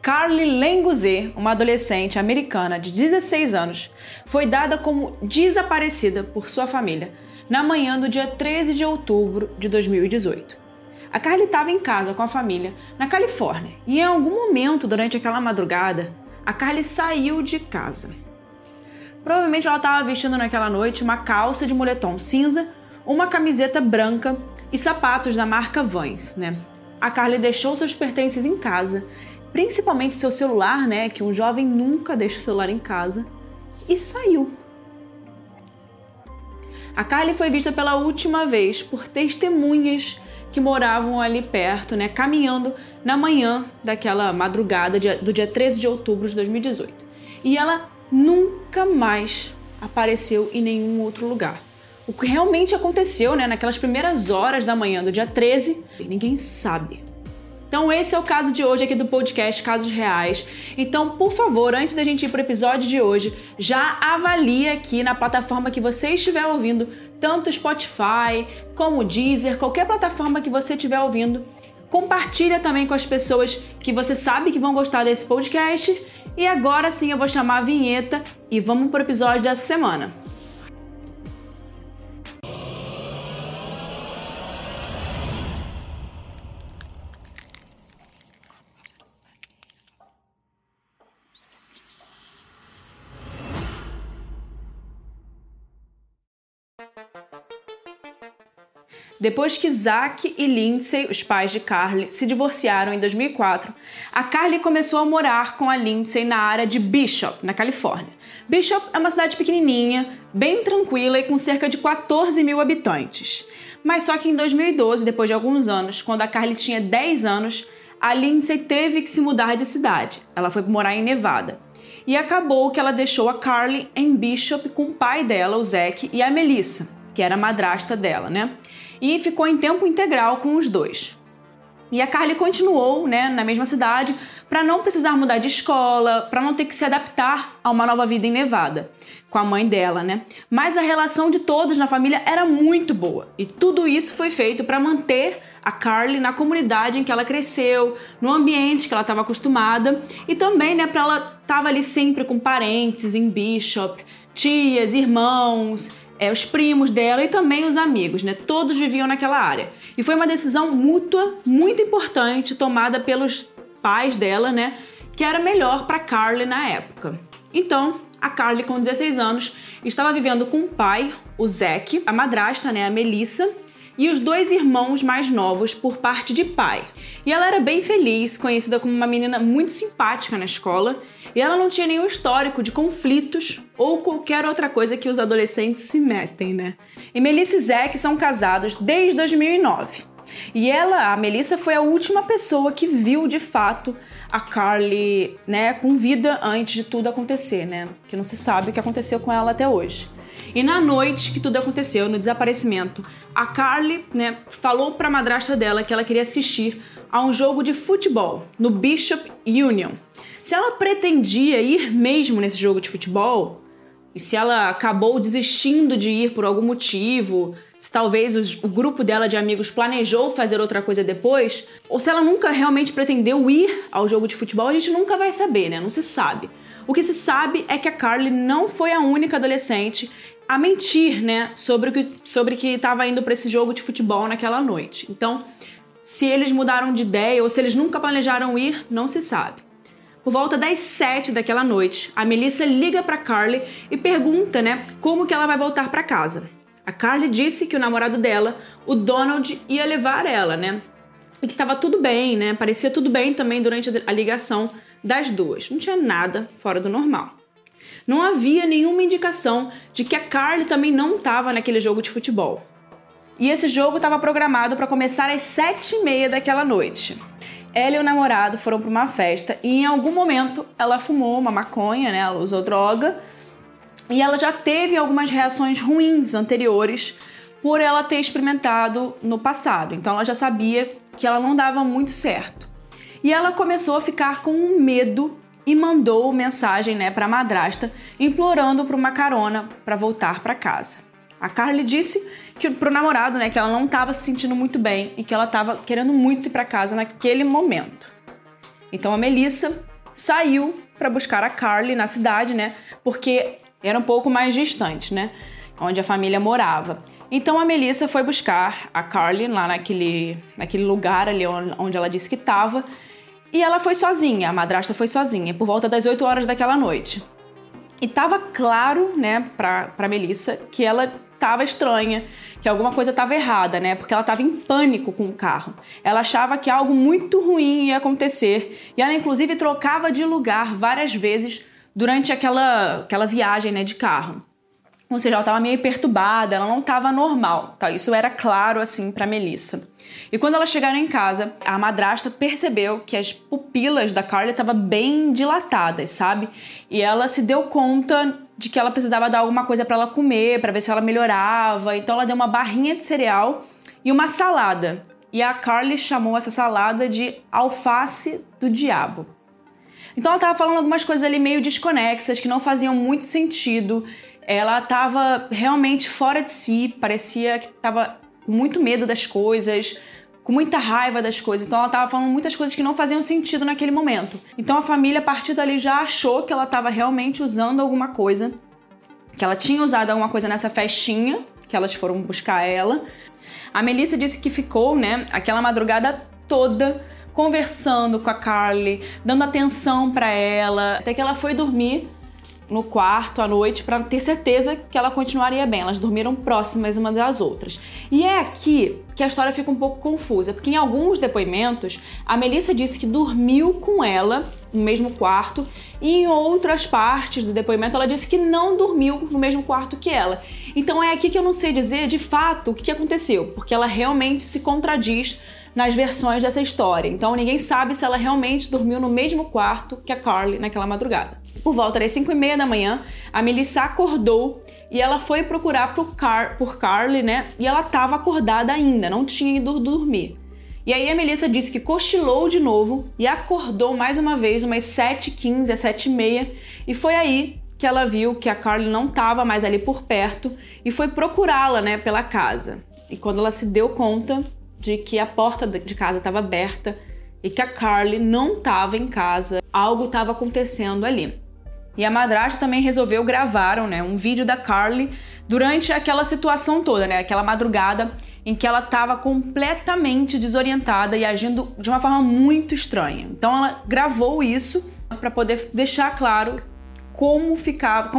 Carly Lenguzet, uma adolescente americana de 16 anos, foi dada como desaparecida por sua família na manhã do dia 13 de outubro de 2018. A Carly estava em casa com a família na Califórnia e em algum momento durante aquela madrugada, a Carly saiu de casa. Provavelmente ela estava vestindo naquela noite uma calça de moletom cinza, uma camiseta branca e sapatos da marca Vans, né? A Carly deixou seus pertences em casa, principalmente seu celular, né, que um jovem nunca deixa o celular em casa, e saiu. A Carly foi vista pela última vez por testemunhas que moravam ali perto, né, caminhando na manhã daquela madrugada do dia 13 de outubro de 2018. E ela nunca mais apareceu em nenhum outro lugar. O que realmente aconteceu, né, naquelas primeiras horas da manhã do dia 13, ninguém sabe. Então esse é o caso de hoje aqui do podcast Casos Reais. Então, por favor, antes da gente ir para o episódio de hoje, já avalia aqui na plataforma que você estiver ouvindo, tanto Spotify, como Deezer, qualquer plataforma que você estiver ouvindo. Compartilha também com as pessoas que você sabe que vão gostar desse podcast. E agora sim eu vou chamar a vinheta e vamos para o episódio dessa semana. Depois que Zack e Lindsay, os pais de Carly, se divorciaram em 2004, a Carly começou a morar com a Lindsay na área de Bishop, na Califórnia. Bishop é uma cidade pequenininha, bem tranquila e com cerca de 14 mil habitantes. Mas só que em 2012, depois de alguns anos, quando a Carly tinha 10 anos, a Lindsay teve que se mudar de cidade. Ela foi morar em Nevada. E acabou que ela deixou a Carly em Bishop com o pai dela, o Zack, e a Melissa, que era a madrasta dela, né? E ficou em tempo integral com os dois. E a Carly continuou, né, na mesma cidade para não precisar mudar de escola, para não ter que se adaptar a uma nova vida em Nevada, com a mãe dela, né? Mas a relação de todos na família era muito boa e tudo isso foi feito para manter a Carly na comunidade em que ela cresceu, no ambiente que ela estava acostumada e também, né, para ela tava ali sempre com parentes em Bishop, tias, irmãos, os primos dela e também os amigos, né? Todos viviam naquela área. E foi uma decisão mútua, muito importante, tomada pelos pais dela, né? Que era melhor para Carly na época. Então, a Carly, com 16 anos, estava vivendo com o pai, o Zack, a madrasta, né? A Melissa, e os dois irmãos mais novos por parte de pai. E ela era bem feliz, conhecida como uma menina muito simpática na escola. E ela não tinha nenhum histórico de conflitos ou qualquer outra coisa que os adolescentes se metem, né? E Melissa e Zack são casados desde 2009. E ela, a Melissa, foi a última pessoa que viu, de fato, a Carly, né, com vida antes de tudo acontecer, né? Que não se sabe o que aconteceu com ela até hoje. E na noite que tudo aconteceu, no desaparecimento, a Carly, né, falou para a madrasta dela que ela queria assistir a um jogo de futebol no Bishop Union. Se ela pretendia ir mesmo nesse jogo de futebol, e se ela acabou desistindo de ir por algum motivo, se talvez o grupo dela de amigos planejou fazer outra coisa depois, ou se ela nunca realmente pretendeu ir ao jogo de futebol, a gente nunca vai saber, né? Não se sabe. O que se sabe é que a Carly não foi a única adolescente a mentir, né, sobre que estava indo para esse jogo de futebol naquela noite. Então, se eles mudaram de ideia ou se eles nunca planejaram ir, não se sabe. Por volta das 7 daquela noite, a Melissa liga para Carly e pergunta, né, como que ela vai voltar para casa. A Carly disse que o namorado dela, o Donald, ia levar ela, né? E que estava tudo bem, né? Parecia tudo bem também durante a ligação das duas. Não tinha nada fora do normal. Não havia nenhuma indicação de que a Carly também não estava naquele jogo de futebol. E esse jogo estava programado para começar às 7h30 daquela noite. Ela e o namorado foram para uma festa e em algum momento ela fumou uma maconha, né? Ela usou droga e ela já teve algumas reações ruins anteriores por ela ter experimentado no passado. Então ela já sabia que ela não dava muito certo. E ela começou a ficar com medo e mandou mensagem, né, para a madrasta implorando por uma carona para voltar para casa. A Carly disse que pro namorado, né, que ela não estava se sentindo muito bem e que ela estava querendo muito ir para casa naquele momento. Então a Melissa saiu para buscar a Carly na cidade, né? Porque era um pouco mais distante, né? Onde a família morava. Então a Melissa foi buscar a Carly lá naquele lugar ali onde ela disse que estava. E ela foi sozinha, a madrasta foi sozinha, por volta das 8 horas daquela noite. E tava claro, né, pra Melissa, que ela tava estranha, que alguma coisa tava errada, né, porque ela tava em pânico com o carro. Ela achava que algo muito ruim ia acontecer, e ela inclusive trocava de lugar várias vezes durante aquela viagem, né, de carro. Ou seja, ela tava meio perturbada, ela não tava normal, tá? Isso era claro, assim, pra Melissa. E quando elas chegaram em casa, a madrasta percebeu que as pupilas da Carly estavam bem dilatadas, sabe? E ela se deu conta de que ela precisava dar alguma coisa pra ela comer, pra ver se ela melhorava. Então ela deu uma barrinha de cereal e uma salada. E a Carly chamou essa salada de alface do diabo. Então ela tava falando algumas coisas ali meio desconexas, que não faziam muito sentido. Ela tava realmente fora de si, parecia que tava com muito medo das coisas, com muita raiva das coisas. Então ela tava falando muitas coisas que não faziam sentido naquele momento. Então a família, a partir dali, já achou que ela tava realmente usando alguma coisa, que ela tinha usado alguma coisa nessa festinha, que elas foram buscar ela. A Melissa disse que ficou, né, aquela madrugada toda conversando com a Carly, dando atenção pra ela, até que ela foi dormir no quarto à noite para ter certeza que ela continuaria bem. Elas dormiram próximas umas das outras. E é aqui que a história fica um pouco confusa, porque em alguns depoimentos a Melissa disse que dormiu com ela no mesmo quarto e em outras partes do depoimento ela disse que não dormiu no mesmo quarto que ela. Então é aqui que eu não sei dizer de fato o que aconteceu, porque ela realmente se contradiz nas versões dessa história. Então ninguém sabe se ela realmente dormiu no mesmo quarto que a Carly naquela madrugada. Por volta das 5h30 da manhã, a Melissa acordou e ela foi procurar por Carly, né? E ela estava acordada ainda, não tinha ido dormir. E aí a Melissa disse que cochilou de novo e acordou mais uma vez, umas 7h15, às 7h30. E foi aí que ela viu que a Carly não estava mais ali por perto e foi procurá-la, né, pela casa. E quando ela se deu conta de que a porta de casa estava aberta e que a Carly não estava em casa, algo estava acontecendo ali. E a madrasta também resolveu gravar, né, um vídeo da Carly durante aquela situação toda, né, aquela madrugada em que ela estava completamente desorientada e agindo de uma forma muito estranha. Então ela gravou isso para poder deixar claro como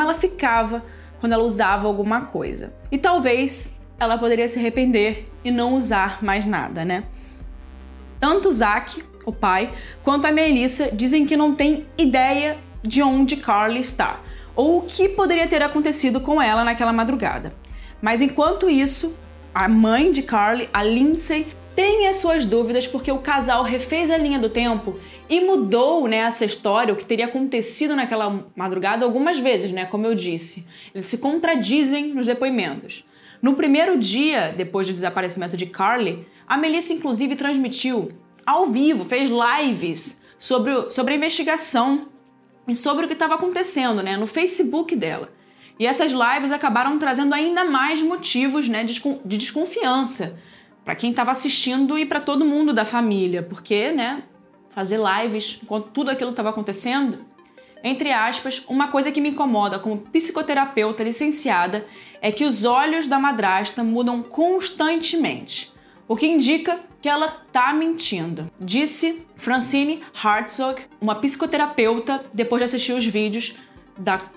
ela ficava quando ela usava alguma coisa. E talvez ela poderia se arrepender e não usar mais nada, né? Tanto o Zack, o pai, quanto a Melissa dizem que não tem ideia de onde Carly está ou o que poderia ter acontecido com ela naquela madrugada. Mas enquanto isso, a mãe de Carly, a Lindsay, tem as suas dúvidas porque o casal refez a linha do tempo e mudou, né, essa história, o que teria acontecido naquela madrugada algumas vezes, né, como eu disse. Eles se contradizem nos depoimentos. No primeiro dia, depois do desaparecimento de Carly, a Melissa, inclusive, transmitiu ao vivo, fez lives sobre a investigação e sobre o que estava acontecendo, né, no Facebook dela. E essas lives acabaram trazendo ainda mais motivos, né, de desconfiança para quem estava assistindo e para todo mundo da família, porque, né, fazer lives enquanto tudo aquilo estava acontecendo... Entre aspas, uma coisa que me incomoda como psicoterapeuta licenciada é que os olhos da madrasta mudam constantemente, o que indica que ela tá mentindo, disse Francine Hartzog, uma psicoterapeuta, depois de assistir os vídeos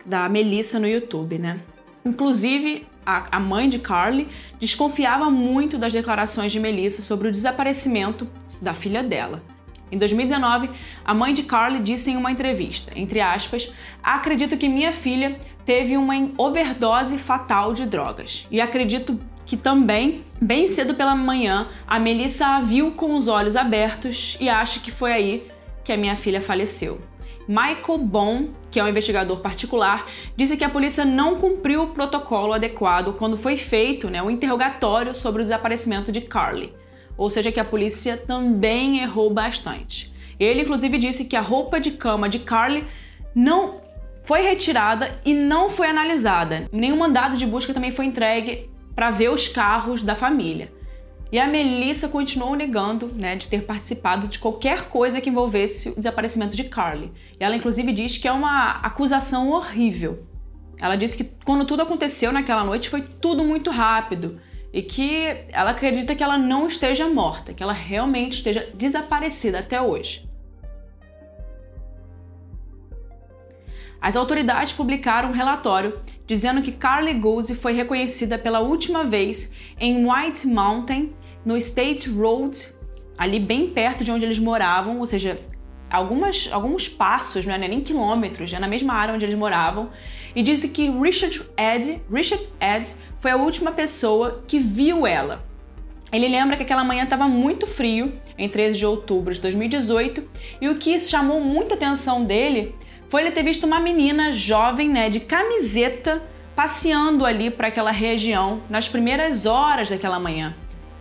da Melissa no YouTube, né? Inclusive, a mãe de Carly desconfiava muito das declarações de Melissa sobre o desaparecimento da filha dela. Em 2019, a mãe de Carly disse em uma entrevista, entre aspas, acredito que minha filha teve uma overdose fatal de drogas. E acredito que também, bem cedo pela manhã, a Melissa a viu com os olhos abertos e acho que foi aí que a minha filha faleceu. Michael Bon, que é um investigador particular, disse que a polícia não cumpriu o protocolo adequado quando foi feito, né, um interrogatório sobre o desaparecimento de Carly. Ou seja, que a polícia também errou bastante. Ele, inclusive, disse que a roupa de cama de Carly não foi retirada e não foi analisada. Nenhum mandado de busca também foi entregue para ver os carros da família. E a Melissa continuou negando, né, de ter participado de qualquer coisa que envolvesse o desaparecimento de Carly. E ela inclusive diz que é uma acusação horrível. Ela disse que quando tudo aconteceu naquela noite foi tudo muito rápido e que ela acredita que ela não esteja morta, que ela realmente esteja desaparecida até hoje. As autoridades publicaram um relatório dizendo que Carly Lenguzet foi reconhecida pela última vez em White Mountain, no State Road, ali bem perto de onde eles moravam, ou seja, alguns passos, não é nem quilômetros, é na mesma área onde eles moravam, e disse que Richard Ed foi a última pessoa que viu ela. Ele lembra que aquela manhã estava muito frio, em 13 de outubro de 2018, e o que chamou muita atenção dele foi ele ter visto uma menina jovem, né, de camiseta, passeando ali para aquela região nas primeiras horas daquela manhã.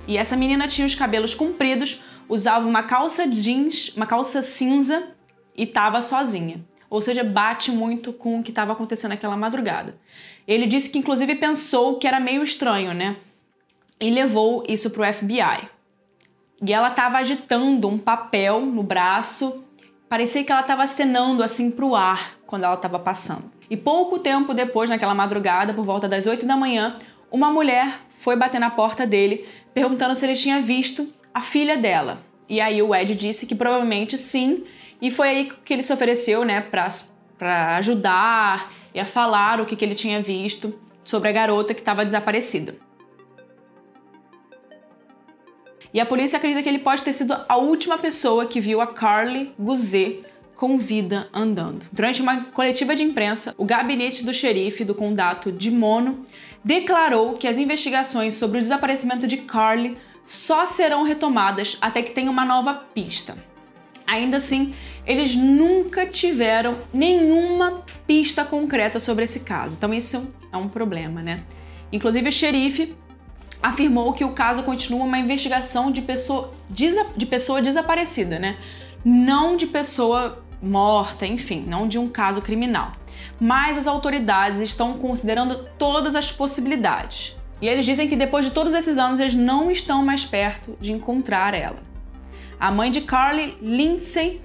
E essa menina tinha os cabelos compridos, usava uma calça jeans, uma calça cinza e estava sozinha. Ou seja, bate muito com o que estava acontecendo naquela madrugada. Ele disse que inclusive pensou que era meio estranho, né? E levou isso para o FBI. E ela estava agitando um papel no braço. Parecia que ela estava acenando assim para o ar quando ela estava passando. E pouco tempo depois, naquela madrugada, por volta das 8 da manhã, uma mulher foi bater na porta dele, perguntando se ele tinha visto a filha dela. E aí o Ed disse que provavelmente sim, e foi aí que ele se ofereceu, né, para ajudar e a falar o que ele tinha visto sobre a garota que estava desaparecida. E a polícia acredita que ele pode ter sido a última pessoa que viu a Carly Lenguzet com vida andando. Durante uma coletiva de imprensa, o gabinete do xerife do condado de Mono declarou que as investigações sobre o desaparecimento de Carly só serão retomadas até que tenha uma nova pista. Ainda assim, eles nunca tiveram nenhuma pista concreta sobre esse caso. Então isso é um problema, né? Inclusive o xerife afirmou que o caso continua uma investigação de pessoa desaparecida, né? Não de pessoa morta, enfim, não de um caso criminal. Mas as autoridades estão considerando todas as possibilidades. E eles dizem que depois de todos esses anos, eles não estão mais perto de encontrar ela. A mãe de Carly, Lindsay,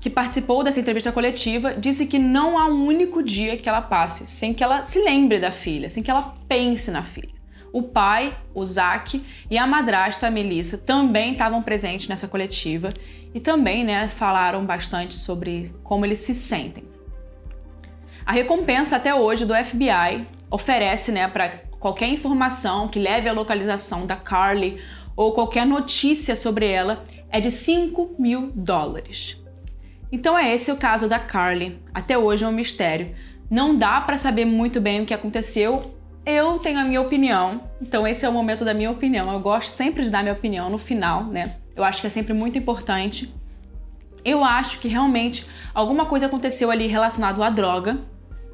que participou dessa entrevista coletiva, disse que não há um único dia que ela passe sem que ela se lembre da filha, sem que ela pense na filha. O pai, o Zack, e a madrasta, a Melissa, também estavam presentes nessa coletiva e também, né, falaram bastante sobre como eles se sentem. A recompensa até hoje do FBI oferece, né, para qualquer informação que leve à localização da Carly ou qualquer notícia sobre ela é de $5.000. Então é esse o caso da Carly. Até hoje é um mistério. Não dá para saber muito bem o que aconteceu. Eu tenho a minha opinião, então esse é o momento da minha opinião. Eu gosto sempre de dar minha opinião no final, né? Eu acho que é sempre muito importante. Eu acho que realmente alguma coisa aconteceu ali relacionado à droga.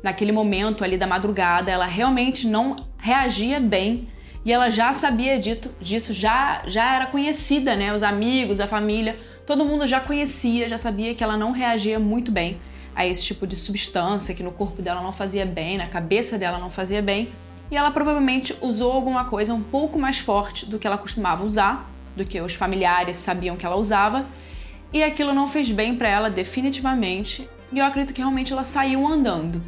Naquele momento ali da madrugada, ela realmente não reagia bem e ela já sabia disso, já era conhecida, né? Os amigos, a família, todo mundo já conhecia, já sabia que ela não reagia muito bem a esse tipo de substância, que no corpo dela não fazia bem, na cabeça dela não fazia bem. E ela provavelmente usou alguma coisa um pouco mais forte do que ela costumava usar, do que os familiares sabiam que ela usava, e aquilo não fez bem para ela definitivamente, e eu acredito que realmente ela saiu andando.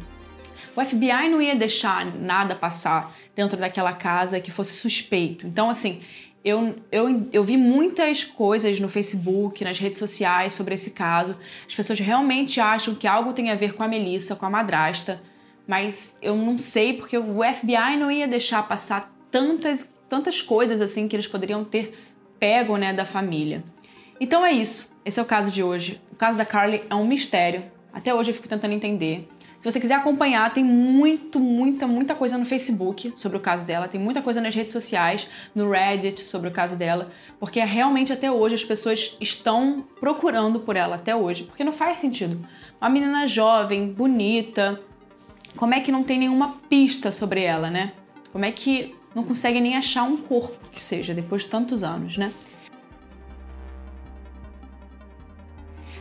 O FBI não ia deixar nada passar dentro daquela casa que fosse suspeito. Então, assim, eu vi muitas coisas no Facebook, nas redes sociais sobre esse caso. As pessoas realmente acham que algo tem a ver com a Melissa, com a madrasta, mas eu não sei porque o FBI não ia deixar passar tantas coisas assim que eles poderiam ter pego, né, da família. Então é isso, esse é o caso de hoje. O caso da Carly é um mistério, até hoje eu fico tentando entender. Se você quiser acompanhar, tem muita coisa no Facebook sobre o caso dela, tem muita coisa nas redes sociais, no Reddit sobre o caso dela, porque realmente até hoje as pessoas estão procurando por ela até hoje, porque não faz sentido. Uma menina jovem, bonita, como é que não tem nenhuma pista sobre ela, né? Como é que não consegue nem achar um corpo que seja, depois de tantos anos, né?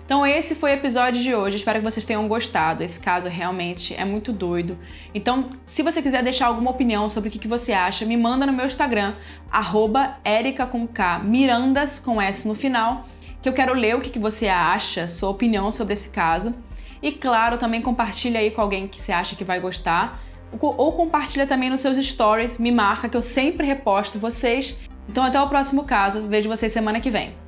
Então esse foi o episódio de hoje, espero que vocês tenham gostado, esse caso realmente é muito doido. Então, se você quiser deixar alguma opinião sobre o que você acha, me manda no meu Instagram, @erica_mirandas, que eu quero ler o que você acha, sua opinião sobre esse caso. E claro, também compartilha aí com alguém que você acha que vai gostar, ou compartilha também nos seus stories, me marca que eu sempre reposto vocês. Então até o próximo caso, vejo vocês semana que vem.